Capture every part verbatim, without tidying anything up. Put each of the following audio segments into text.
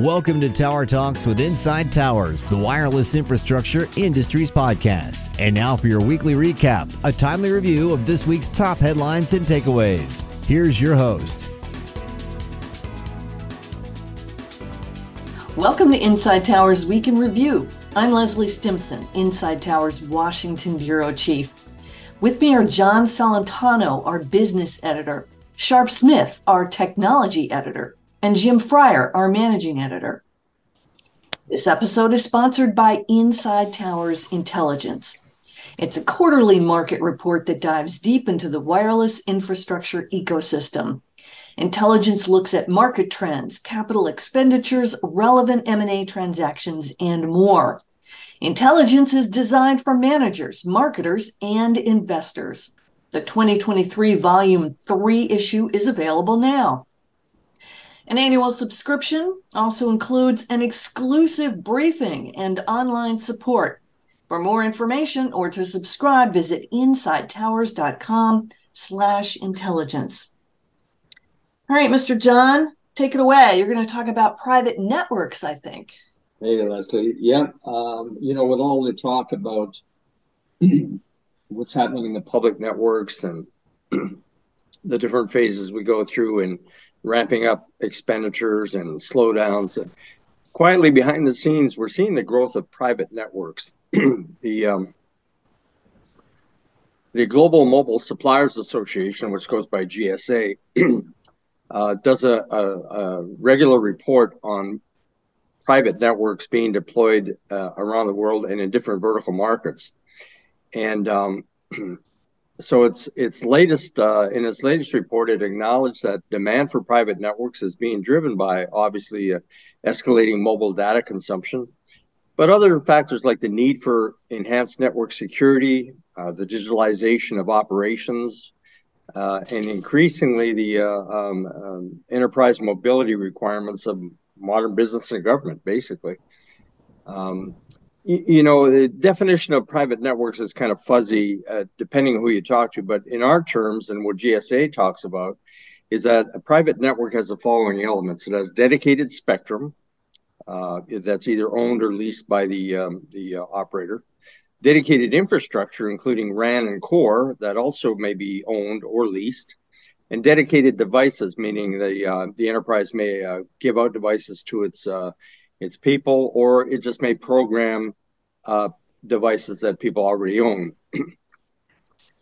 Welcome to Tower Talks with Inside Towers, the wireless infrastructure industry's podcast. And now for your weekly recap, a timely review of this week's top headlines and takeaways. Here's your host. Welcome to Inside Towers Week in Review. I'm Leslie Stimson, Inside Towers Washington Bureau Chief. With me are John Salentano, our business editor, Sharp Smith, our technology editor, and Jim Fryer, our managing editor. This episode is sponsored by Inside Towers Intelligence. It's a quarterly market report that dives deep into the wireless infrastructure ecosystem. Intelligence looks at market trends, capital expenditures, relevant M and A transactions, and more. Intelligence is designed for managers, marketers, and investors. The twenty twenty-three Volume three issue is available now. An annual subscription also includes an exclusive briefing and online support. For more information or to subscribe, visit insidetowers.com slash intelligence. All right, Mister John, take it away. You're going to talk about private networks, I think. Hey, Leslie. Yeah, um, you know, with all the talk about what's happening in the public networks and the different phases we go through and ramping up expenditures and slowdowns. And quietly behind the scenes, we're seeing the growth of private networks. the um, the Global Mobile Suppliers Association, which goes by G S A, uh, does a, a, a regular report on private networks being deployed uh, around the world and in different vertical markets. And um, So its its latest uh, in its latest report, it acknowledged that demand for private networks is being driven by obviously uh, escalating mobile data consumption, but other factors like the need for enhanced network security, uh, the digitalization of operations, uh, and increasingly the uh, um, um, enterprise mobility requirements of modern business and government, basically. Um, You know, the definition of private networks is kind of fuzzy, uh, depending on who you talk to. But in our terms, and what G S A talks about, is that a private network has the following elements. It has dedicated spectrum uh, that's either owned or leased by the, um, the uh, operator. Dedicated infrastructure, including R A N and core, that also may be owned or leased. And dedicated devices, meaning the, uh, the enterprise may uh, give out devices to its uh its people, or it just may program uh, devices that people already own.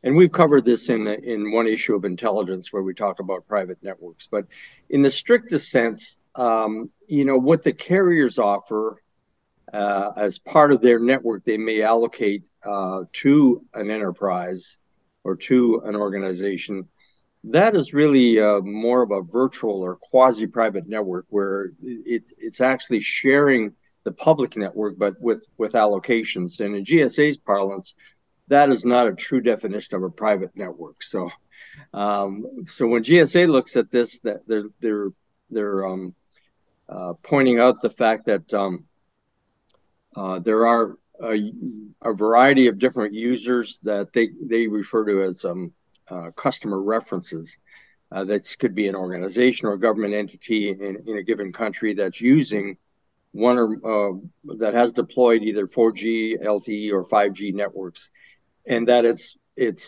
And we've covered this in in one issue of Intelligence where we talk about private networks. But in the strictest sense, um, you know, what the carriers offer uh, as part of their network, they may allocate uh, to an enterprise or to an organization. That is really uh, more of a virtual or quasi-private network where it, it's actually sharing the public network, but with, with allocations. And in G S A's parlance, that is not a true definition of a private network. So um, so when G S A looks at this, that they're, they're, they're um, uh, pointing out the fact that um, uh, there are a, a variety of different users that they, they refer to as um, Uh, customer references. Uh, this could be an organization or a government entity in, in a given country that's using one or uh, that has deployed either four G, L T E, or five G networks, and that its its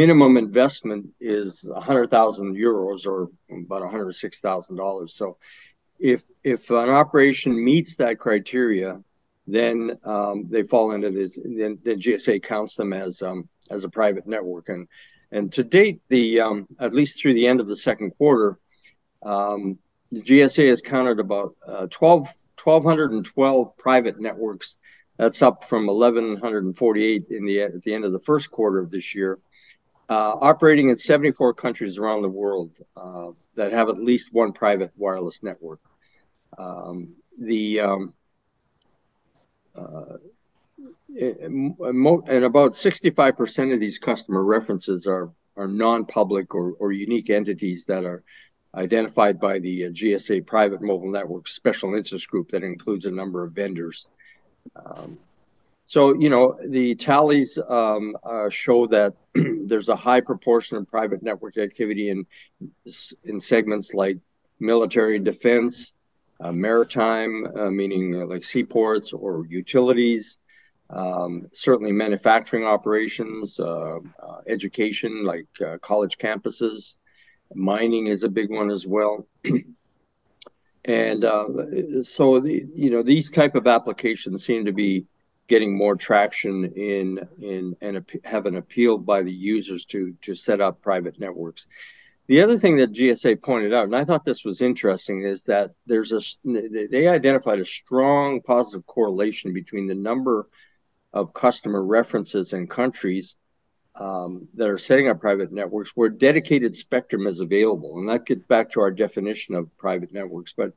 minimum investment is one hundred thousand euros or about one hundred six thousand dollars. So, if if an operation meets that criteria, then um, they fall into this. Then, then G S A counts them as um, as a private network. And And to date, the um, at least through the end of the second quarter, um, the G S A has counted about uh, twelve, one thousand two hundred twelve private networks. That's up from one thousand one hundred forty-eight in the at the end of the first quarter of this year, uh, operating in seventy-four countries around the world uh, that have at least one private wireless network. Um, the um, uh, And about sixty-five percent of these customer references are, are non-public or, or unique entities that are identified by the G S A Private Mobile Network Special Interest Group that includes a number of vendors. Um, so, you know, the tallies um, uh, show that there's a high proportion of private network activity in in segments like military and defense, uh, maritime, uh, meaning uh, like seaports or utilities, um, certainly manufacturing operations, uh, uh, education, like uh, college campuses. Mining is a big one as well. And uh, so, the, you know, these type of applications seem to be getting more traction in in and have an appeal by the users to to set up private networks. The other thing that G S A pointed out, and I thought this was interesting, is that there's a they identified a strong positive correlation between the number of customer references and countries um, that are setting up private networks where dedicated spectrum is available, and that gets back to our definition of private networks, but.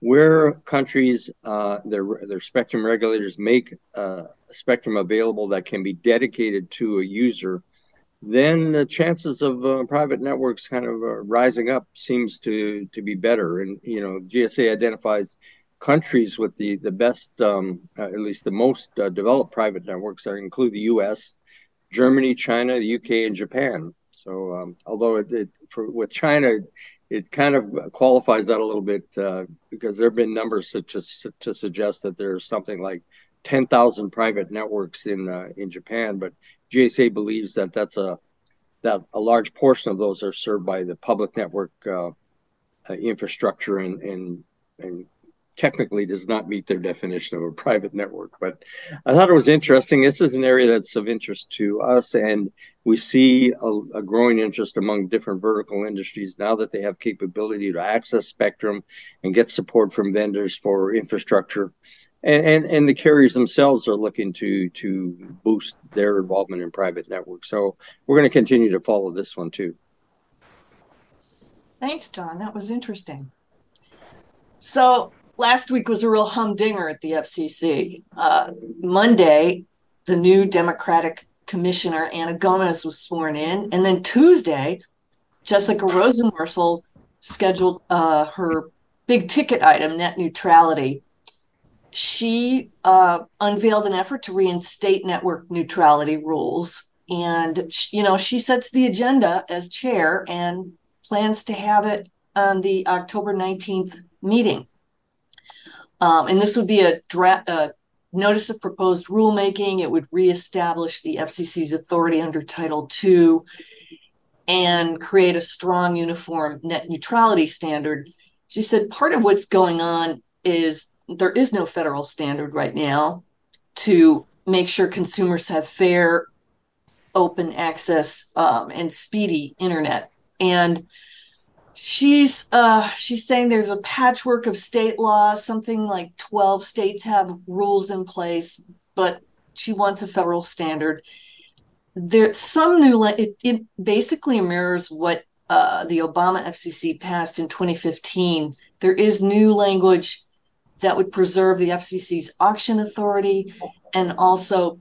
Where countries, uh, their, their spectrum regulators make uh, spectrum available that can be dedicated to a user, then the chances of uh, private networks kind of uh, rising up seems to, to be better. And, you know, G S A identifies countries with the, the best, um, uh, at least the most uh, developed private networks that include the U S, Germany, China, the U K, and Japan. So um, although it, it for, with China, it kind of qualifies that a little bit uh, because there have been numbers to, to, to suggest that there's something like ten thousand private networks in uh, in Japan, but G S A believes that that's a that a large portion of those are served by the public network uh, infrastructure and and and technically does not meet their definition of a private network. But I thought it was interesting. This is an area that's of interest to us, and we see a, a growing interest among different vertical industries now that they have capability to access spectrum and get support from vendors for infrastructure. And, and, and the carriers themselves are looking to, to boost their involvement in private networks. So we're going to continue to follow this one too. Thanks, Don. That was interesting. So last week was a real humdinger at the F C C. Uh, Monday, the new Democratic Commissioner Anna Gomez was sworn in. And then Tuesday, Jessica Rosenworcel scheduled uh, her big ticket item, net neutrality. She uh, unveiled an effort to reinstate network neutrality rules. And, you know, she sets the agenda as chair and plans to have it on the October nineteenth meeting. Um, and this would be a draft uh, notice of proposed rulemaking. It would reestablish the F C C's authority under Title two and create a strong uniform net neutrality standard. She said part of what's going on is there is no federal standard right now to make sure consumers have fair, open access um, and speedy internet. And She's uh, she's saying there's a patchwork of state law. Something like twelve states have rules in place, but she wants a federal standard. There's some new it, it basically mirrors what uh, the Obama F C C passed in twenty fifteen. There is new language that would preserve the F C C's auction authority and also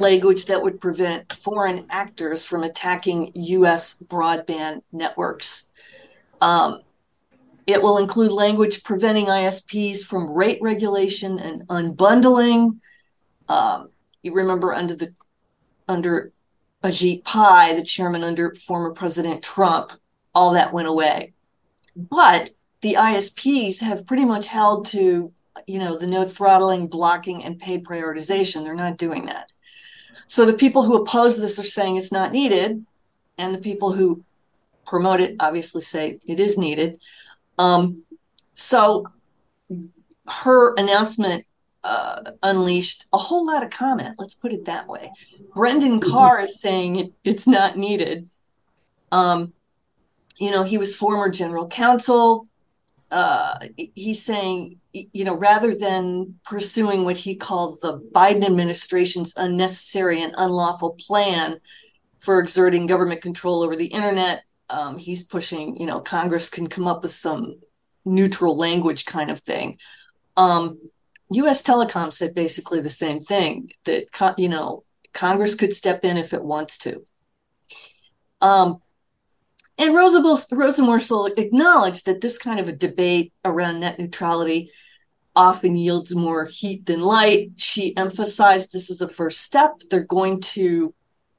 language that would prevent foreign actors from attacking U S broadband networks. Um, it will include language preventing I S Ps from rate regulation and unbundling. Um, you remember under the under Ajit Pai, the chairman under former President Trump, all that went away. But the I S Ps have pretty much held to, you know, the no throttling, blocking, and pay prioritization. They're not doing that. So the people who oppose this are saying it's not needed, and the people who promote it obviously say it is needed. Um, so her announcement uh, unleashed a whole lot of comment. Let's put it that way. Brendan Carr is saying it, it's not needed. Um, you know, he was former general counsel. Uh, he's saying, you know, rather than pursuing what he called the Biden administration's unnecessary and unlawful plan for exerting government control over the internet, Um, he's pushing, you know, Congress can come up with some neutral language kind of thing. Um, U S Telecom said basically the same thing, that, you know, Congress could step in if it wants to. Um, and Rosenworcel acknowledged that this kind of a debate around net neutrality often yields more heat than light. She emphasized this is a first step. They're going to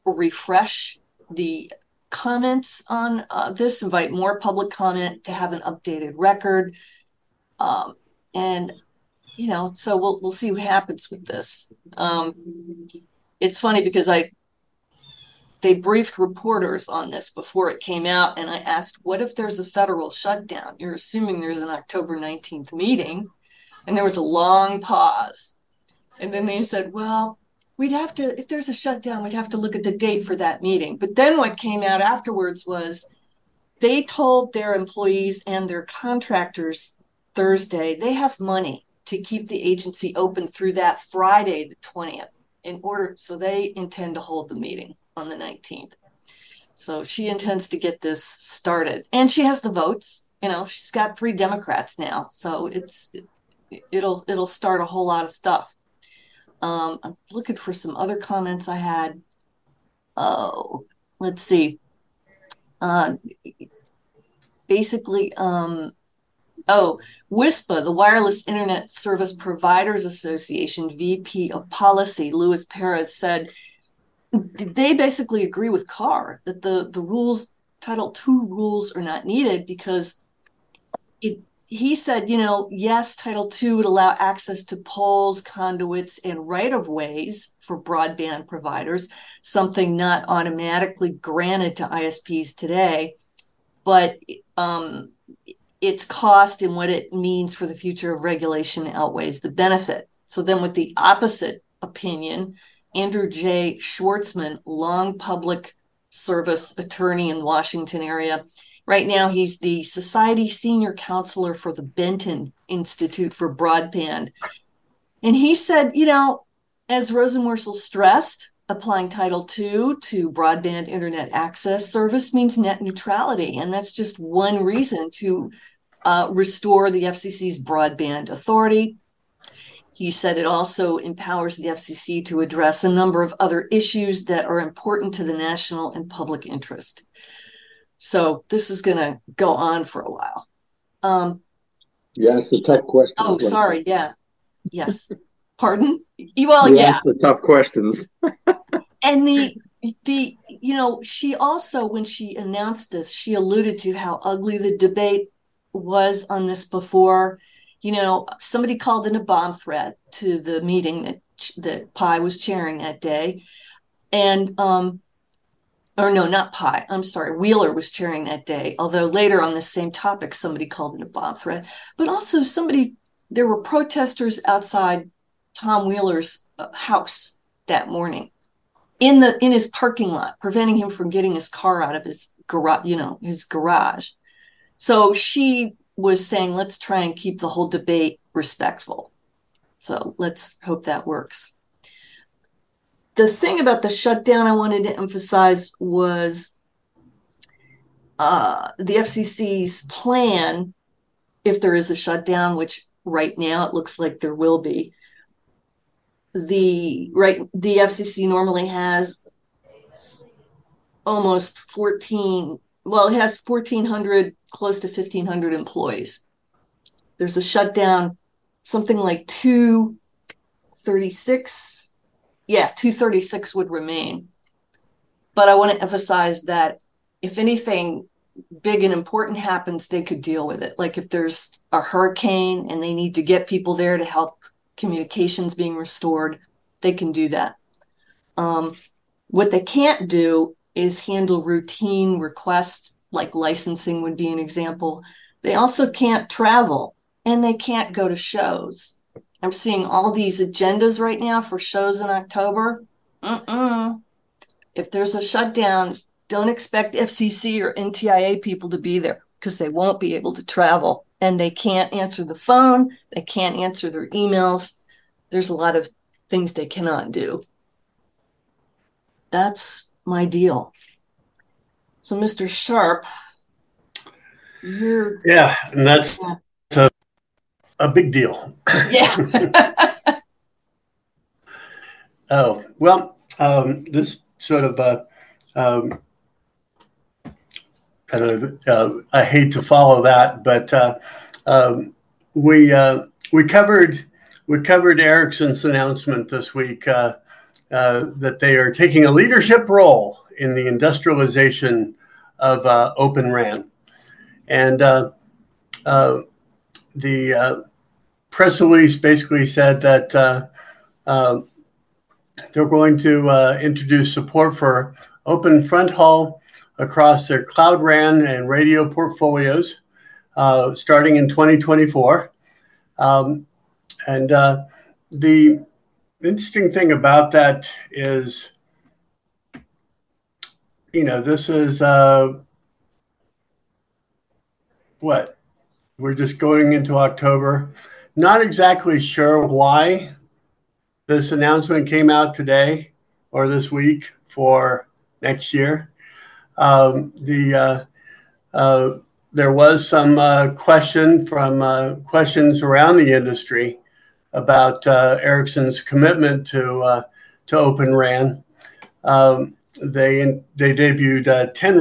refresh the comments on uh, this, invite more public comment to have an updated record. Um, And, you know, so we'll, we'll see what happens with this. Um, it's funny because I, they briefed reporters on this before it came out. And I asked, what if there's a federal shutdown? You're assuming there's an October nineteenth meeting. And there was a long pause. And then they said, well, we'd have to, if there's a shutdown, we'd have to look at the date for that meeting. But then what came out afterwards was they told their employees and their contractors Thursday, they have money to keep the agency open through that Friday, the twentieth, in order. So they intend to hold the meeting on the nineteenth. So she intends to get this started. And she has the votes. You know, she's got three Democrats now. So it's it'll it'll start a whole lot of stuff. Um, I'm looking for some other comments I had. Oh, let's see. Uh, basically, um, oh, WISPA, the Wireless Internet Service Providers Association, V P of Policy, Louis Perez, said they basically agree with Carr that the, the rules, Title two rules are not needed because it, he said, you know, yes, Title two would allow access to poles, conduits, and right-of-ways for broadband providers, something not automatically granted to I S Ps today, but um, its cost and what it means for the future of regulation outweighs the benefit. So then with the opposite opinion, Andrew J. Schwartzman, long public service attorney in Washington area. Right now, he's the Society Senior Counselor for the Benton Institute for Broadband. And he said, you know, as Rosenworcel stressed, applying Title two to broadband internet access service means net neutrality. And that's just one reason to uh, restore the F C C's broadband authority. He said it also empowers the F C C to address a number of other issues that are important to the national and public interest. So this is going to go on for a while. Um, you asked the tough questions. Oh, sorry. Yeah. Yes. Pardon? Well, you yeah. asked the tough questions. And the, the, you know, she also, when she announced this, she alluded to how ugly the debate was on this before. You know, somebody called in a bomb threat to the meeting that, that Pai was chairing that day. And, um, or no, not Pai. I'm sorry. Wheeler was chairing that day. Although later on the same topic, somebody called it a bomb threat. But also somebody, there were protesters outside Tom Wheeler's house that morning in the in his parking lot, preventing him from getting his car out of his garage, you know, his garage. So she was saying, let's try and keep the whole debate respectful. So let's hope that works. The thing about the shutdown I wanted to emphasize was uh, the F C C's plan, if there is a shutdown, which right now it looks like there will be. The right, the F C C normally has almost fourteen, well, it has fourteen hundred, close to fifteen hundred employees. There's a shutdown, something like two thirty-six. Yeah, two thirty-six would remain. But I want to emphasize that if anything big and important happens, they could deal with it. Like if there's a hurricane and they need to get people there to help communications being restored, they can do that. Um, what they can't do is handle routine requests, like licensing would be an example. They also can't travel and they can't go to shows. I'm seeing all these agendas right now for shows in October. Mm-mm. If there's a shutdown, don't expect F C C or N T I A people to be there because they won't be able to travel and they can't answer the phone. They can't answer their emails. There's a lot of things they cannot do. That's my deal. So, Mister Sharp, you're... Yeah, and that's... Yeah. Uh... A big deal. Yeah. Oh, well, um, this sort of, uh, um, kind of, uh, I hate to follow that, but uh, um, we uh, we covered we covered Ericsson's announcement this week uh, uh, that they are taking a leadership role in the industrialization of uh, Open R A N, and uh, uh, the uh, press release basically said that uh, uh, they're going to uh, introduce support for open front haul across their Cloud R A N and radio portfolios uh, starting in twenty twenty-four. Um, and uh, the interesting thing about that is, you know, this is uh, what we're just going into October. Not exactly sure why this announcement came out today or this week for next year. Um, the uh, uh, there was some uh, question from uh, questions around the industry about uh, Ericsson's commitment to uh, to Open R A N. Um, they they debuted uh, ten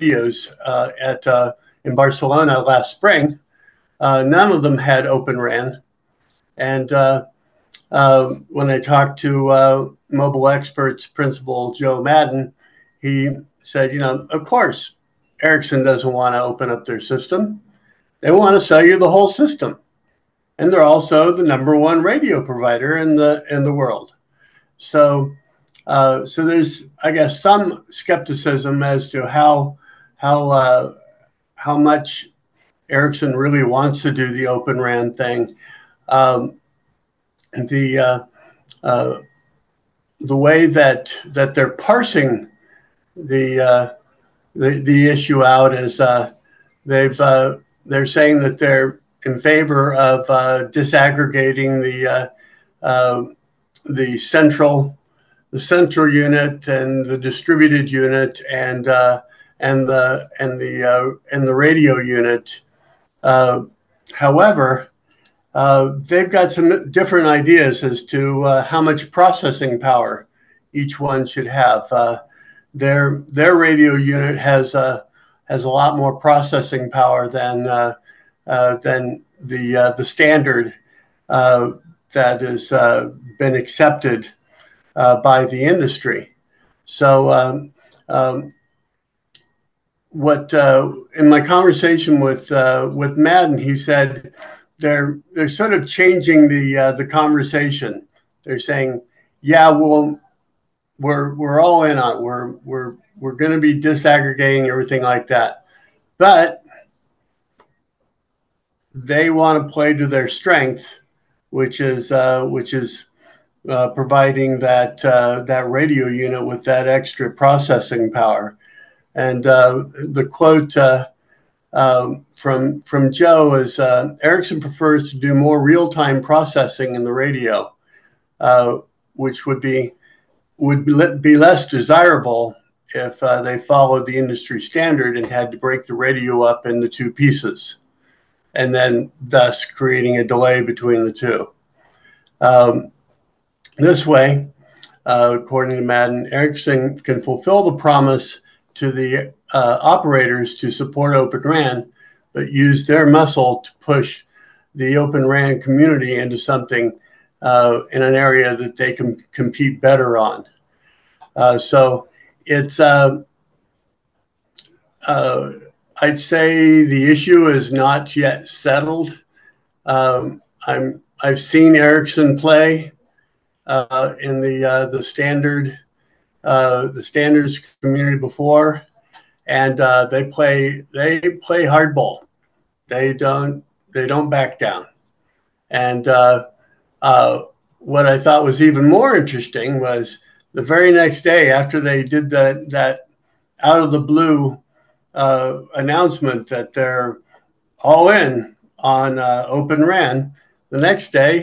radios uh, at uh, in Barcelona last spring. Uh, none of them had Open R A N, and uh, uh, when I talked to uh, Mobile Experts Principal Joe Madden, he said, you know, of course, Ericsson doesn't want to open up their system. They want to sell you the whole system. And they're also the number one radio provider in the in the world. So uh, so there's, I guess, some skepticism as to how how uh, how much Ericsson really wants to do the Open R A N thing. Um, the uh, uh, the way that that they're parsing the uh, the the issue out is uh, they've uh, they're saying that they're in favor of uh, disaggregating the uh, uh, the central the central unit and the distributed unit and uh, and the and the uh, and the radio unit. Uh, however, uh, they've got some different ideas as to uh, how much processing power each one should have. Uh, their their radio unit has a uh, has a lot more processing power than. Uh, Uh, than the uh, the standard uh, that has uh, been accepted uh, by the industry. So, um, um, what uh, in my conversation with uh, with Madden, he said they're they're sort of changing the uh, the conversation. They're saying, yeah, well, we're we're all in on it. We're we're we're going to be disaggregating everything like that, but they want to play to their strength, which is uh, which is uh, providing that uh, that radio unit with that extra processing power. And uh, the quote uh, um, from from Joe is, uh, Ericsson prefers to do more real-time processing in the radio, uh, which would be would be less desirable if uh, they followed the industry standard and had to break the radio up into two pieces, and then thus creating a delay between the two. Um, this way, uh, according to Madden, Ericsson can fulfill the promise to the uh, operators to support Open R A N, but use their muscle to push the Open R A N community into something uh, in an area that they can compete better on. Uh, so it's, uh, uh, I'd say the issue is not yet settled. Um, I'm I've seen Ericsson play uh, in the uh, the standard uh, the standards community before, and uh, they play they play hardball. They don't they don't back down. And uh, uh, what I thought was even more interesting was the very next day after they did that that out of the blue Uh, announcement that they're all in on uh, Open R A N. The next day,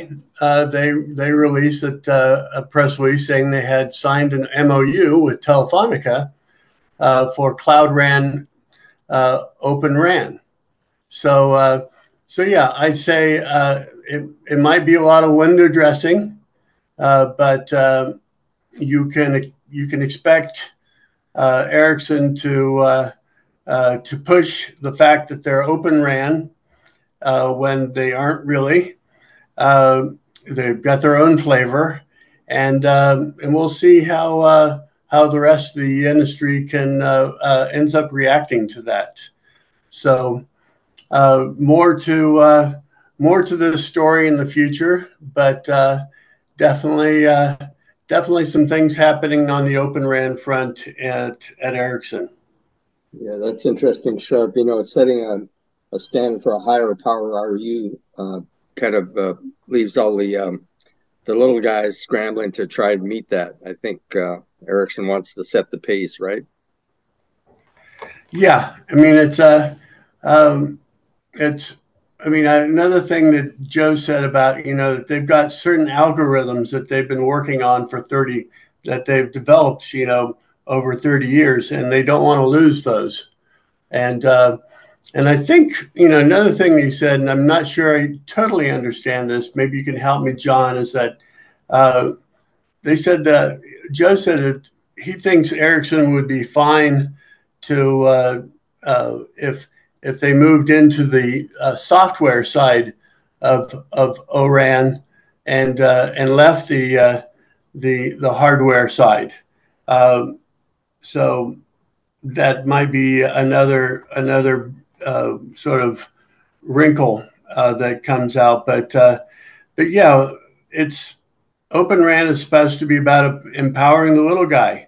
uh, they they released that, uh, a press release saying they had signed an M O U with Telefonica uh, for Cloud R A N, uh, Open R A N. So uh, so yeah, I'd say uh, it it might be a lot of window dressing, uh, but uh, you can you can expect uh, Ericsson to. Uh, Uh, to push the fact that they're Open R A N uh, when they aren't really. Uh, they've got their own flavor, and um, and we'll see how uh, how the rest of the industry can uh, uh, ends up reacting to that. So uh, more to uh, more to this story in the future, but uh, definitely uh, definitely some things happening on the Open RAN front at, at Ericsson. Yeah, that's interesting, Sharp. You know, it's setting a, a standard for a higher power R U uh, kind of uh, leaves all the um, the little guys scrambling to try and meet that. I think uh, Ericsson wants to set the pace, right? Yeah, I mean, it's uh, um, it's. I mean, another thing that Joe said about, you know, that they've got certain algorithms that they've been working on for thirty, that they've developed, you know, over thirty years, and they don't want to lose those. And uh, and I think, you know, another thing you said, and I'm not sure I totally understand this, maybe you can help me, John, is that uh, they said that, Joe said that he thinks Ericsson would be fine to, uh, uh, if if they moved into the uh, software side of of O RAN and uh, and left the uh, the the hardware side. Um, so that might be another another uh, sort of wrinkle uh, that comes out. But uh, but yeah, it's Open RAN is supposed to be about empowering the little guy,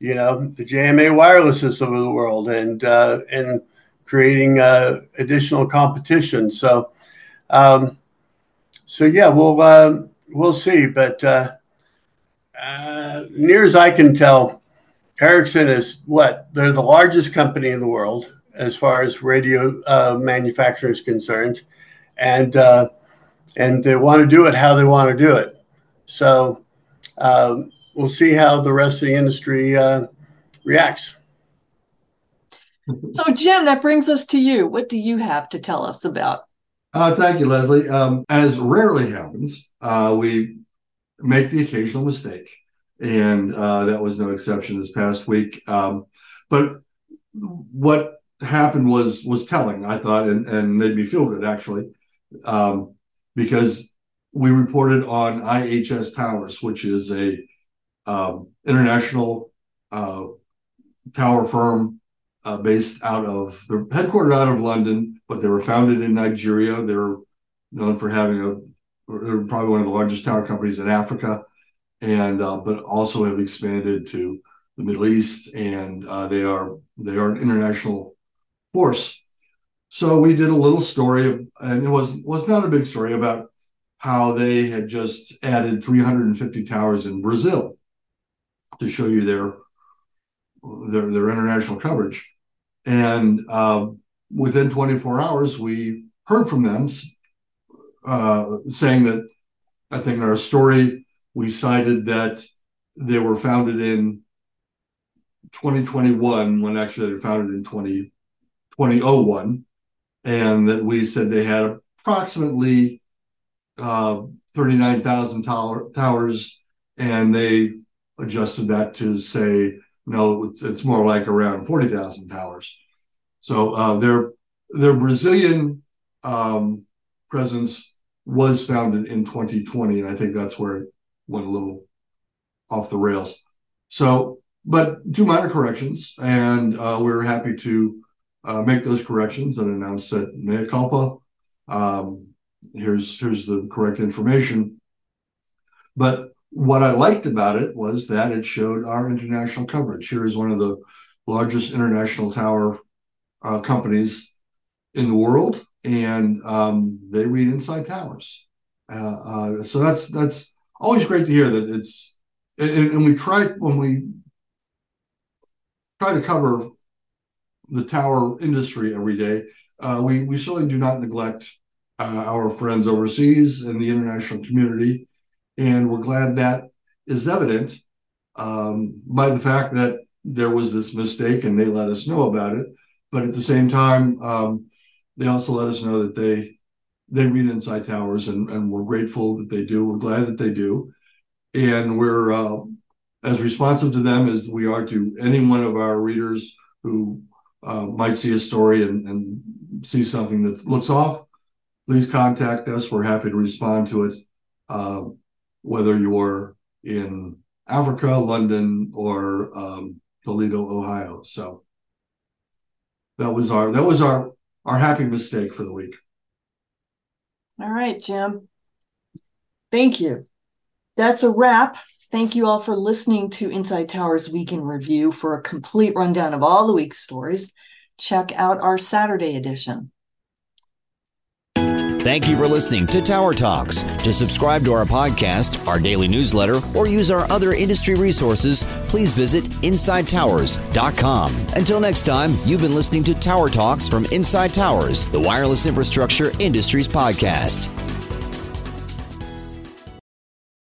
you know, the J M A Wirelesses of the world, and uh, and creating uh, additional competition. So, um, so yeah, we'll uh, we'll see. But uh, uh, near as I can tell, Ericsson is what they're the largest company in the world as far as radio uh, manufacturing is concerned, and uh, and they want to do it how they want to do it. So um, we'll see how the rest of the industry uh, reacts. So, Jim, that brings us to you. What do you have to tell us about? Uh, thank you, Leslie. Um, as rarely happens, uh, we make the occasional mistake, and uh, that was no exception this past week. Um, but what happened was was telling, I thought, and, and made me feel good, actually, um, because we reported on I H S Towers, which is a um, international uh, tower firm. Uh, based out of, they're headquartered out of London, but they were founded in Nigeria. They're known for having a, they're probably one of the largest tower companies in Africa, and uh, but also have expanded to the Middle East, and uh, they are they are an international force. So we did a little story, and it was was not a big story, about how they had just added three hundred fifty towers in Brazil to show you their their their international coverage. And uh, within twenty-four hours, we heard from them uh, saying that, I think in our story, we cited that they were founded in twenty twenty-one, when actually they were founded in twenty oh one, and that we said they had approximately uh, thirty-nine thousand tower, towers, and they adjusted that to say, no, it's, it's more like around forty thousand towers. So uh, their their Brazilian um, presence was founded in twenty twenty, and I think that's where it went a little off the rails. So, but two minor corrections, and uh, we were happy to uh, make those corrections and announce that mea culpa. Um, here's here's the correct information, but. What I liked about it was that it showed our international coverage. Here is one of the largest international tower uh, companies in the world, and um, they read Inside Towers. Uh, uh, so that's that's always great to hear that it's. And, and we try when we try to cover the tower industry every day. Uh, we we certainly do not neglect uh, our friends overseas and the international community. And we're glad that is evident um, by the fact that there was this mistake and they let us know about it. But at the same time, um, they also let us know that they they read Inside Towers, and, and we're grateful that they do. We're glad that they do. And we're uh, as responsive to them as we are to any one of our readers who uh, might see a story and, and see something that looks off. Please contact us. We're happy to respond to it. Uh, whether you're in Africa, London, or um, Toledo, Ohio. So that was our that was our, our happy mistake for the week. All right, Jim. Thank you. That's a wrap. Thank you all for listening to Inside Towers Week in Review. For a complete rundown of all the week's stories, check out our Saturday edition. Thank you for listening to Tower Talks. To subscribe to our podcast, our daily newsletter, or use our other industry resources, please visit inside towers dot com. Until next time, you've been listening to Tower Talks from Inside Towers, the wireless infrastructure industry's podcast.